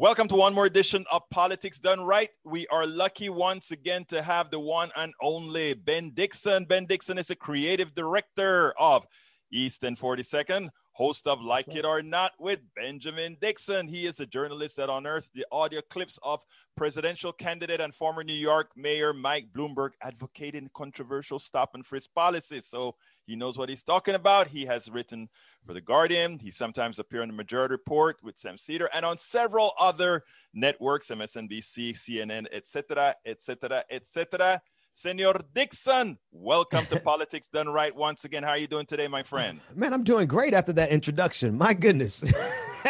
Welcome to one more edition of Politics Done Right. We are lucky once again to have the one and only Ben Dixon. Ben Dixon is a creative director of East and 42nd, host of Like It or Not with Benjamin Dixon. He is a journalist that unearthed the audio clips of presidential candidate and former New York Mayor Mike Bloomberg advocating controversial stop and frisk policies. So he knows what he's talking about. He has written for The Guardian. He sometimes appears on the Majority Report with Sam Cedar and on several other networks, MSNBC, CNN, etc., etc., etc. Senor Dixon, welcome to Politics Done Right once again. How are you doing today, my friend? Man, I'm doing great after that introduction. My goodness.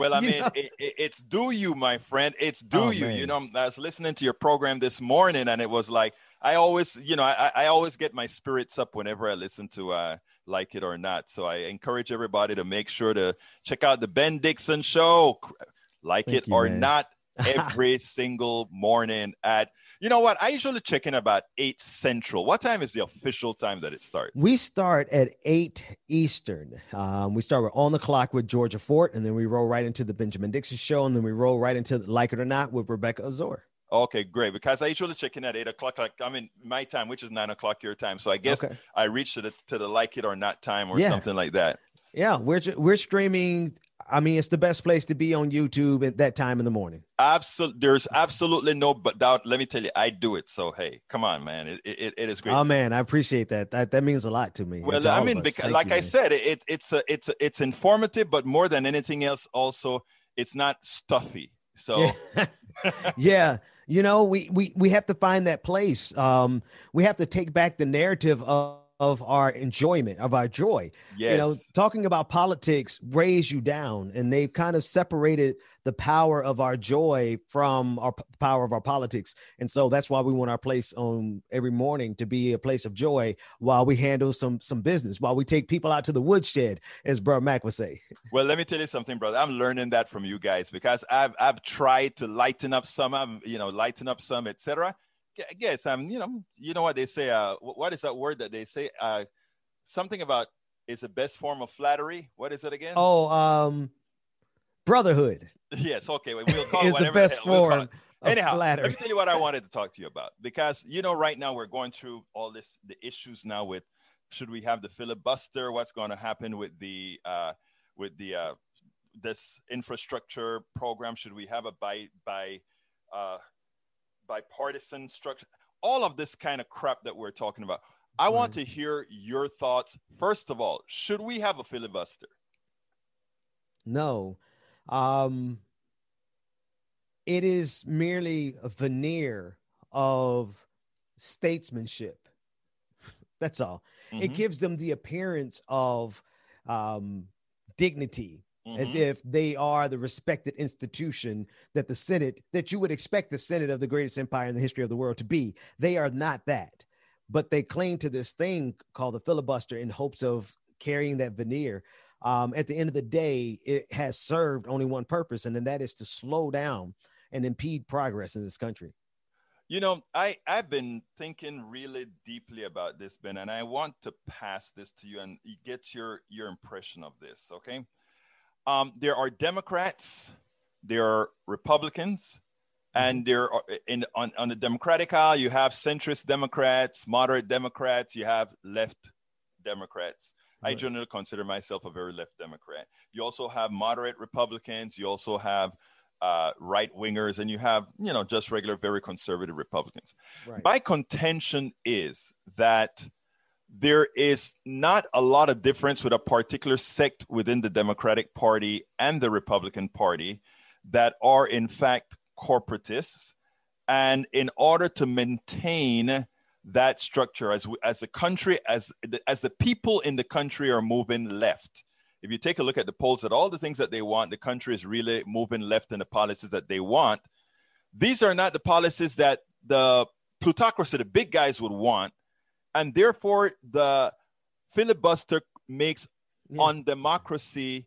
Well, I mean, it's do you, my friend. It's do you. Man. You know, I was listening to your program this morning and it was like, I always, you know, I always get my spirits up whenever I listen to Like It or Not. So I encourage everybody to make sure to check out the Ben Dixon Show, Like It or Not, every single morning at, you know what? I usually check in about 8 Central. What time is the official time that it starts? We start at 8 Eastern. We start on the clock with Georgia Fort, and then we roll right into the Benjamin Dixon Show, and then we roll right into Like It or Not with Rebecca Azor. Okay, great. Because I usually check in at 8 o'clock. Like I'm in my time, which is 9 o'clock your time. So I guess I reach to the Like It or Not time or something like that. Yeah, we're streaming. I mean, it's the best place to be on YouTube at that time in the morning. Absolutely, there's absolutely no doubt. Let me tell you, I do it. So hey, come on, man, it is great. Oh man, I appreciate that. That means a lot to me. Well, I mean, because, like I said, it's informative, but more than anything else, also it's not stuffy. So yeah. You know, we have to find that place. We have to take back the narrative of our enjoyment, of our joy. Yes. You know, talking about politics weighs you down, and they've kind of separated the power of our joy from our power of our politics. And so that's why we want our place on every morning to be a place of joy while we handle some business, while we take people out to the woodshed, as Bro Mac would say. Well, let me tell you something, brother. I'm learning that from you guys because I've tried to lighten up some, etc. I guess I'm, you know what they say, what is that word that they say? Something about is the best form of flattery. What is it again? Oh, brotherhood. Yes. Okay. We'll call it whatever the best form. Anyhow, let me tell you what I wanted to talk to you about, because, you know, right now we're going through all this, the issues now with, should we have the filibuster? What's going to happen with the this infrastructure program? Should we have a bipartisan structure, all of this kind of crap that we're talking about. I want to hear your thoughts. First of all, should we have a filibuster? No. It is merely a veneer of statesmanship. That's all. Mm-hmm. It gives them the appearance of dignity. Mm-hmm. As if they are the respected institution that the Senate, that you would expect the Senate of the greatest empire in the history of the world to be. They are not that, but they cling to this thing called the filibuster in hopes of carrying that veneer. At the end of the day, it has served only one purpose, and then that is to slow down and impede progress in this country. You know, I've been thinking really deeply about this, Ben, and I want to pass this to you and get your impression of this, okay? There are Democrats, there are Republicans, and there are on the Democratic aisle, you have centrist Democrats, moderate Democrats, you have left Democrats. Right. I generally consider myself a very left Democrat. You also have moderate Republicans, you also have right-wingers, and you have, you know, just regular, very conservative Republicans. Right. My contention is that there is not a lot of difference with a particular sect within the Democratic Party and the Republican Party that are, in fact, corporatists. And in order to maintain that structure, as the country, as the people in the country are moving left, if you take a look at the polls at all the things that they want, the country is really moving left in the policies that they want. These are not the policies that the plutocracy, the big guys, would want. And therefore, the filibuster makes on democracy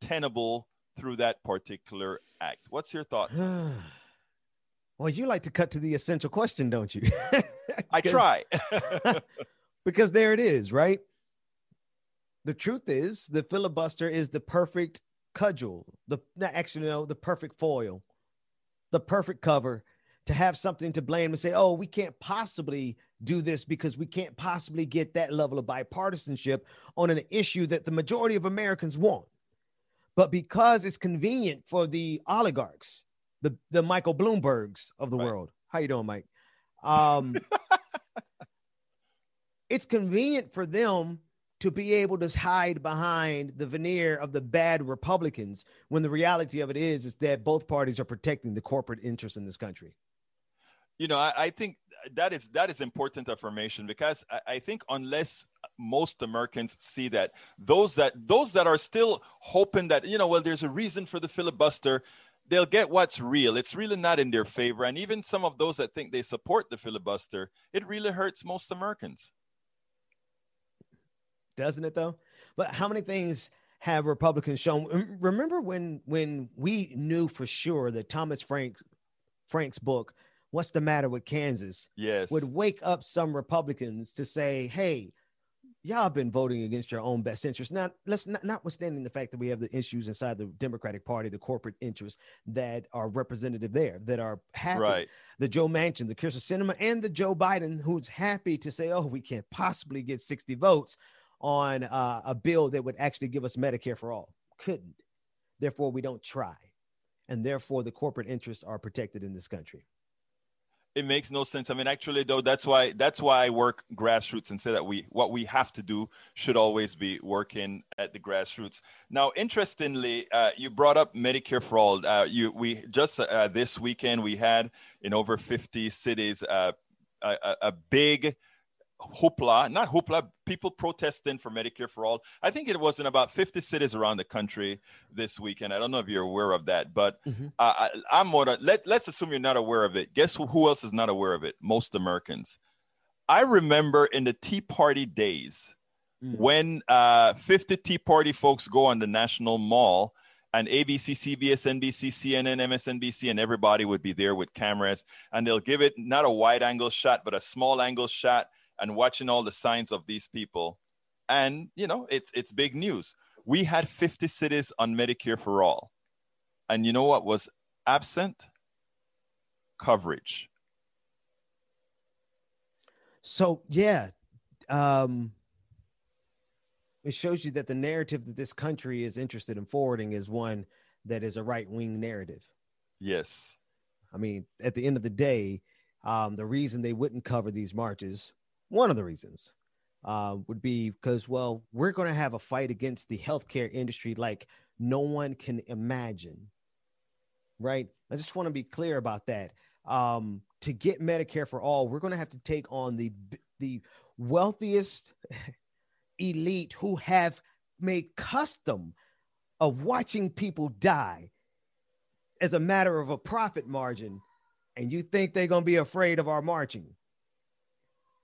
tenable through that particular act. What's your thoughts? Well, you like to cut to the essential question, don't you? I try. Because there it is, right? The truth is, the filibuster is the perfect cudgel, the perfect foil the perfect cover to have something to blame and say, oh, we can't possibly do this because we can't possibly get that level of bipartisanship on an issue that the majority of Americans want. But because it's convenient for the oligarchs, the Michael Bloombergs of the world. How you doing, Mike? It's convenient for them to be able to hide behind the veneer of the bad Republicans when the reality of it is that both parties are protecting the corporate interests in this country. You know, I think that is important affirmation, because I think unless most Americans see that, those that are still hoping that, you know, well, there's a reason for the filibuster, they'll get what's real. It's really not in their favor. And even some of those that think they support the filibuster, it really hurts most Americans. Doesn't it, though? But how many things have Republicans shown? Remember when we knew for sure that Thomas Frank's book, What's the Matter with Kansas? Yes. Would wake up some Republicans to say, hey, y'all have been voting against your own best interests. Now, let's notwithstanding the fact that we have the issues inside the Democratic Party, the corporate interests that are representative there, that are happy. Right. The Joe Manchin, the Kyrsten Sinema, and the Joe Biden, who's happy to say, oh, we can't possibly get 60 votes on a bill that would actually give us Medicare for all. Couldn't. Therefore, we don't try. And therefore, the corporate interests are protected in this country. It makes no sense. I mean, actually, though, that's why I work grassroots and say that what we have to do should always be working at the grassroots. Now, interestingly, you brought up Medicare for all. We just this weekend we had in over 50 cities a big hoopla, people protesting for Medicare for all. I think it was in about 50 cities around the country this weekend. I don't know if you're aware of that, but let's assume you're not aware of it. Guess who else is not aware of it? Most Americans. I remember in the Tea Party days when 50 Tea Party folks go on the National Mall, and ABC, CBS, NBC, CNN, MSNBC, and everybody would be there with cameras, and they'll give it not a wide angle shot, but a small angle shot, and watching all the signs of these people. And, you know, it's big news. We had 50 cities on Medicare for all. And you know what was absent? Coverage. So, yeah, it shows you that the narrative that this country is interested in forwarding is one that is a right-wing narrative. Yes. I mean, at the end of the day, the reason they wouldn't cover these marches, one of the reasons would be because, well, we're going to have a fight against the healthcare industry like no one can imagine, right? I just want to be clear about that. To get Medicare for all, we're going to have to take on the wealthiest elite who have made custom of watching people die as a matter of a profit margin, and you think they're going to be afraid of our marching?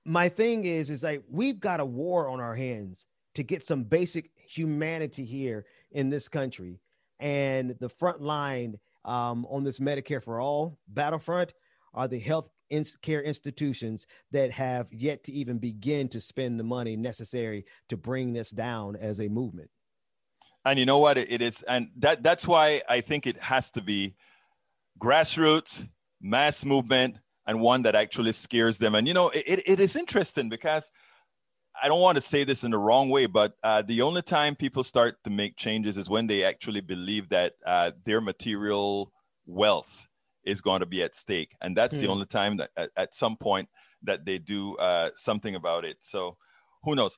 My thing is like, we've got a war on our hands to get some basic humanity here in this country. And the front line on this Medicare for all battlefront are the health care institutions that have yet to even begin to spend the money necessary to bring this down as a movement. And you know what it is? And that's why I think it has to be grassroots, mass movement, and one that actually scares them. And, you know, it is interesting because I don't want to say this in the wrong way, but the only time people start to make changes is when they actually believe that their material wealth is going to be at stake. And that's the only time that at some point that they do something about it. So who knows?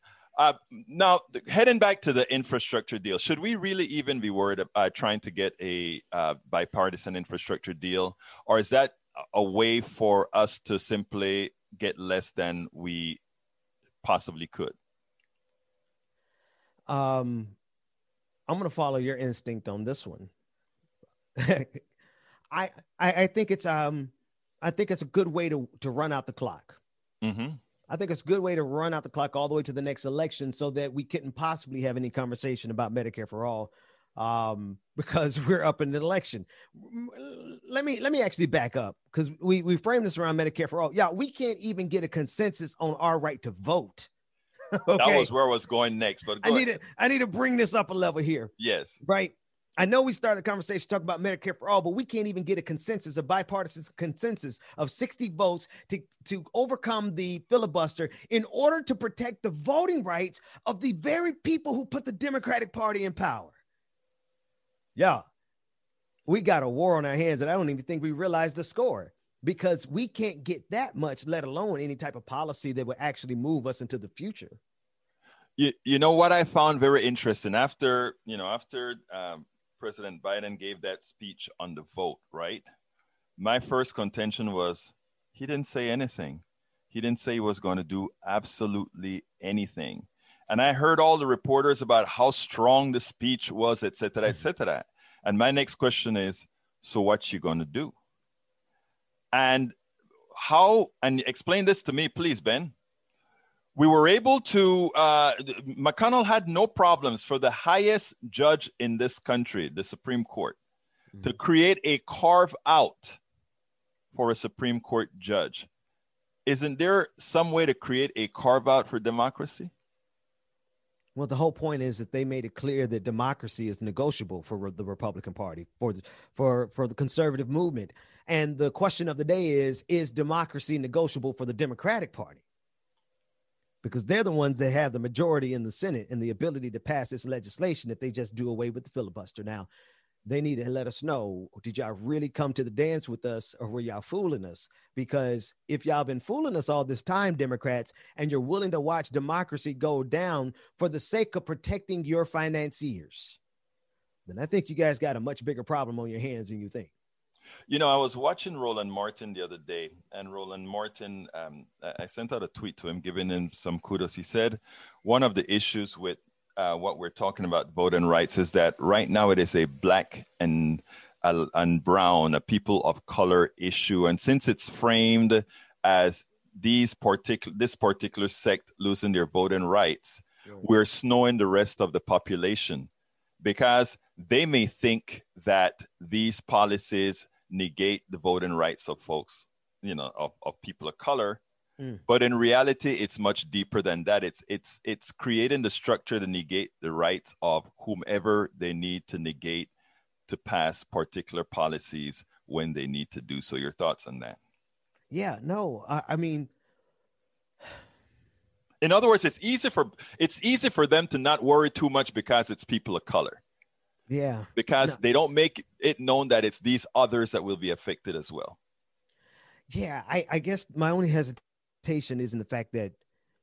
Now, heading back to the infrastructure deal, should we really even be worried about trying to get a bipartisan infrastructure deal? Or is that a way for us to simply get less than we possibly could? I'm going to follow your instinct on this one. I think it's a good way to run out the clock. Mm-hmm. I think it's a good way to run out the clock all the way to the next election so that we couldn't possibly have any conversation about Medicare for all, because we're up in the election. Let me actually back up, because we framed this around Medicare for all. Yeah, we can't even get a consensus on our right to vote. Okay? That was where I was going next, but I need to bring this up a level here. Yes. Right. I know we started a conversation talking about Medicare for all, but we can't even get a consensus, a bipartisan consensus of 60 votes to overcome the filibuster in order to protect the voting rights of the very people who put the Democratic Party in power. Yeah, we got a war on our hands, and I don't even think we realize the score, because we can't get that much, let alone any type of policy that would actually move us into the future. You know what I found very interesting after, President Biden gave that speech on the vote, right? My first contention was he didn't say anything. He didn't say he was going to do absolutely anything. And I heard all the reporters about how strong the speech was, et cetera, et cetera. And my next question is, so what you going to do? And how, and explain this to me, please, Ben. We were able to, McConnell had no problems for the highest judge in this country, the Supreme Court, to create a carve out for a Supreme Court judge. Isn't there some way to create a carve out for democracy? Well, the whole point is that they made it clear that democracy is negotiable for the Republican Party, for the conservative movement. And the question of the day is democracy negotiable for the Democratic Party? Because they're the ones that have the majority in the Senate and the ability to pass this legislation if they just do away with the filibuster. Now, they need to let us know, did y'all really come to the dance with us, or were y'all fooling us? Because if y'all been fooling us all this time, Democrats, and you're willing to watch democracy go down for the sake of protecting your financiers, then I think you guys got a much bigger problem on your hands than you think. You know, I was watching Roland Martin the other day, and Roland Martin, I sent out a tweet to him, giving him some kudos. He said, one of the issues with what we're talking about voting rights is that right now it is a black and brown, a people of color issue. And since it's framed as this particular sect losing their voting rights, we're snowing the rest of the population, because they may think that these policies negate the voting rights of folks, of people of color. But in reality, it's much deeper than that. It's creating the structure to negate the rights of whomever they need to negate to pass particular policies when they need to do so. Your thoughts on that? Yeah, no, I mean, in other words, it's easy for them to not worry too much because it's people of color. Yeah, because they don't make it known that it's these others that will be affected as well. Yeah, I guess my only hesitation is in the fact that,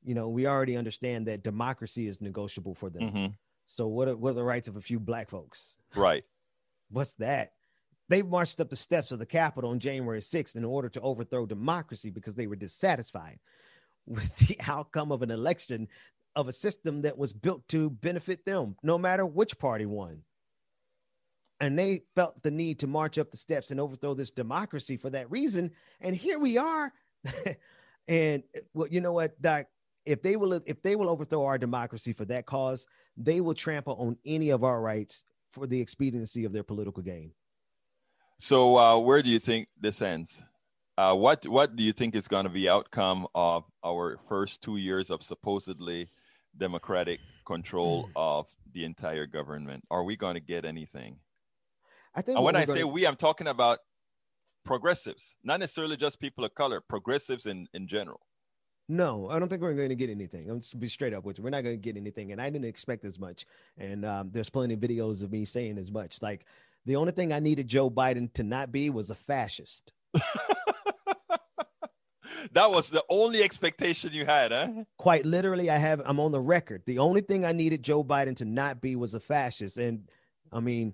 we already understand that democracy is negotiable for them. Mm-hmm. So what are the rights of a few black folks? Right. What's that? They marched up the steps of the Capitol on January 6th in order to overthrow democracy because they were dissatisfied with the outcome of an election of a system that was built to benefit them, no matter which party won. And they felt the need to march up the steps and overthrow this democracy for that reason. And here we are. And well, you know what, Doc? If they will overthrow our democracy for that cause, they will trample on any of our rights for the expediency of their political gain. So where do you think this ends? What do you think is going to be outcome of our first 2 years of supposedly democratic control of the entire government? Are we going to get anything? I'm talking about progressives, not necessarily just people of color, progressives in general. No, I don't think we're going to get anything. I'm just going to be straight up with you. We're not going to get anything. And I didn't expect as much. And there's plenty of videos of me saying as much. Like, the only thing I needed Joe Biden to not be was a fascist. That was the only expectation you had, huh? Quite literally, I'm on the record. The only thing I needed Joe Biden to not be was a fascist. And I mean,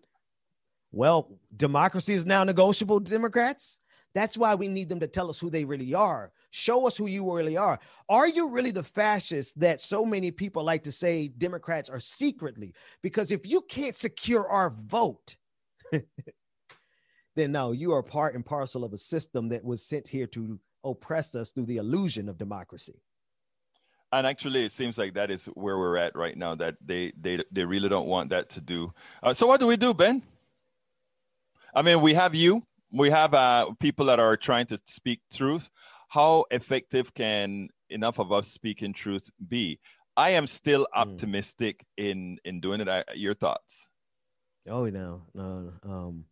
well, democracy is now negotiable, Democrats. That's why we need them to tell us who they really are. Show us who you really are. Are you really the fascist that so many people like to say Democrats are secretly? Because if you can't secure our vote, then no, you are part and parcel of a system that was sent here to oppress us through the illusion of democracy. And actually, it seems like that is where we're at right now, that they really don't want that to do. So what do we do, Ben? I mean, we have people that are trying to speak truth. How effective can enough of us speaking truth be? I am still optimistic in doing it. Your thoughts? Oh, no.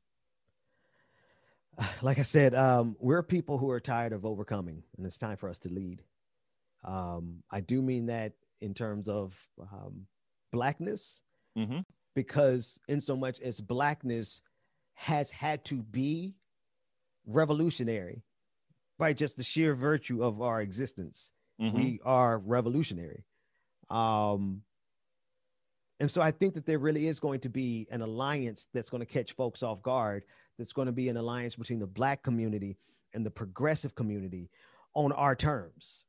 Like I said, we're people who are tired of overcoming, and it's time for us to lead. I do mean that in terms of blackness, mm-hmm. because in so much as blackness has had to be revolutionary by just the sheer virtue of our existence. Mm-hmm. We are revolutionary. And so I think that there really is going to be an alliance that's going to catch folks off guard. That's going to be an alliance between the Black community and the progressive community on our terms,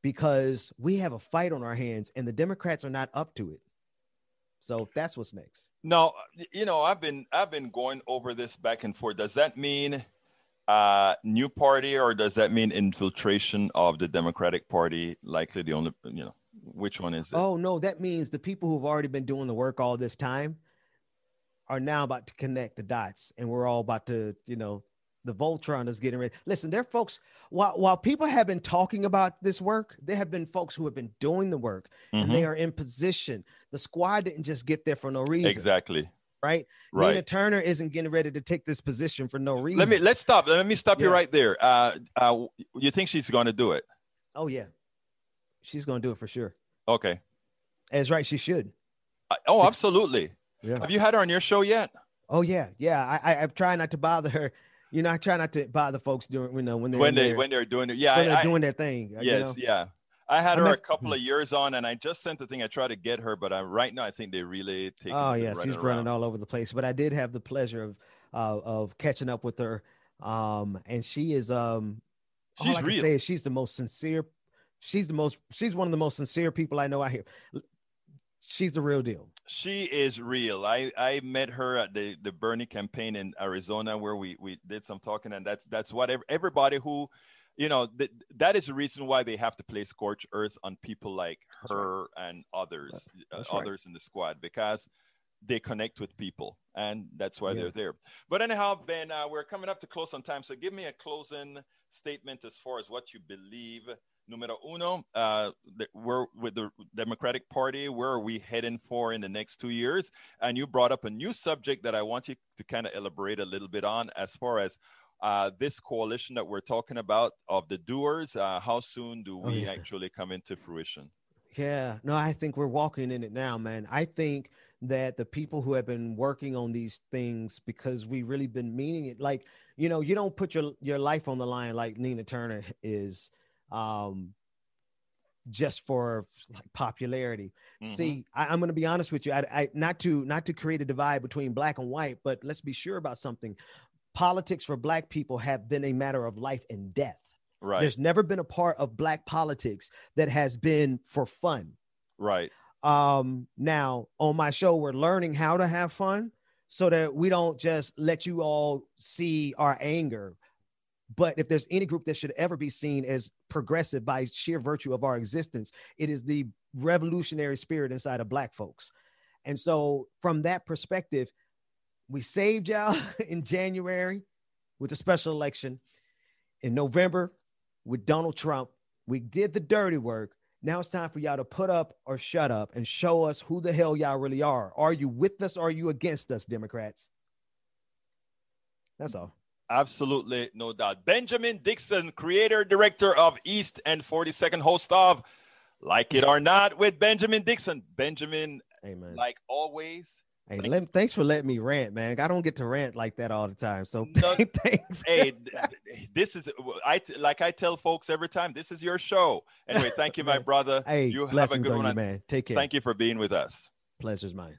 because we have a fight on our hands and the Democrats are not up to it. So that's what's next. No, you know, I've been going over this back and forth. Does that mean new party, or does that mean infiltration of the Democratic Party? Likely the only, you know. Which one is it? Oh, no, that means the people who've already been doing the work all this time are now about to connect the dots. And we're all about to, you know, the Voltron is getting ready. Listen, there are folks, while people have been talking about this work, there have been folks who have been doing the work, mm-hmm. and they are in position. The squad didn't just get there for no reason. Exactly. Right. Nina Turner isn't getting ready to take this position for no reason. Let me stop you right there. You think she's going to do it? Oh, yeah. She's going to do it for sure. Okay. That's right. She should. Oh, absolutely. Yeah. Have you had her on your show yet? Oh, yeah. Yeah. I try not to bother her. You know, I try not to bother folks during, you know, when they're doing it. Yeah. They're doing their thing. Yes. You know? Yeah. I had her a couple of years on, and I just sent the thing. I tried to get her, but right now I think they really take. Oh, yeah. She's running all over the place, but I did have the pleasure of catching up with her. And she is, she's all I can say is she's the most sincere. She's one of the most sincere people I know out here. She's the real deal. She is real. I met her at the Bernie campaign in Arizona, where we did some talking, and that's what everybody who, you know, that is the reason why they have to play scorched earth on people like her and others, in the squad, because they connect with people, and that's why they're there. But anyhow, Ben, we're coming up to close on time. So give me a closing statement as far as what you believe. Numero uno, we're with the Democratic Party. Where are we heading for in the next 2 years? And you brought up a new subject that I want you to kind of elaborate a little bit on, as far as this coalition that we're talking about of the doers. How soon do we actually come into fruition? Yeah, no, I think we're walking in it now, man. I think that the people who have been working on these things, because we really been meaning it, like, you know, you don't put your life on the line like Nina Turner is. Just for like popularity. Mm-hmm. See, I'm going to be honest with you. I not to create a divide between black and white, but let's be sure about something. Politics for black people have been a matter of life and death. Right. There's never been a part of black politics that has been for fun. Right. Now on my show, we're learning how to have fun so that we don't just let you all see our anger. But if there's any group that should ever be seen as progressive by sheer virtue of our existence, it is the revolutionary spirit inside of black folks. And so from that perspective, we saved y'all in January with the special election. In November with Donald Trump, we did the dirty work. Now it's time for y'all to put up or shut up and show us who the hell y'all really are. Are you with us? Or are you against us, Democrats? That's all. Absolutely, no doubt. Benjamin Dixon, creator, director of East and 42nd, host of Like It or Not with Benjamin Dixon. Benjamin, amen. Like always. Hey, thanks for letting me rant, man. I don't get to rant like that all the time. So no, thanks. Hey, this is, like I tell folks every time, this is your show. Anyway, thank you, my brother. Hey, you have a good one. You, man. Take care. Thank you for being with us. Pleasure's mine.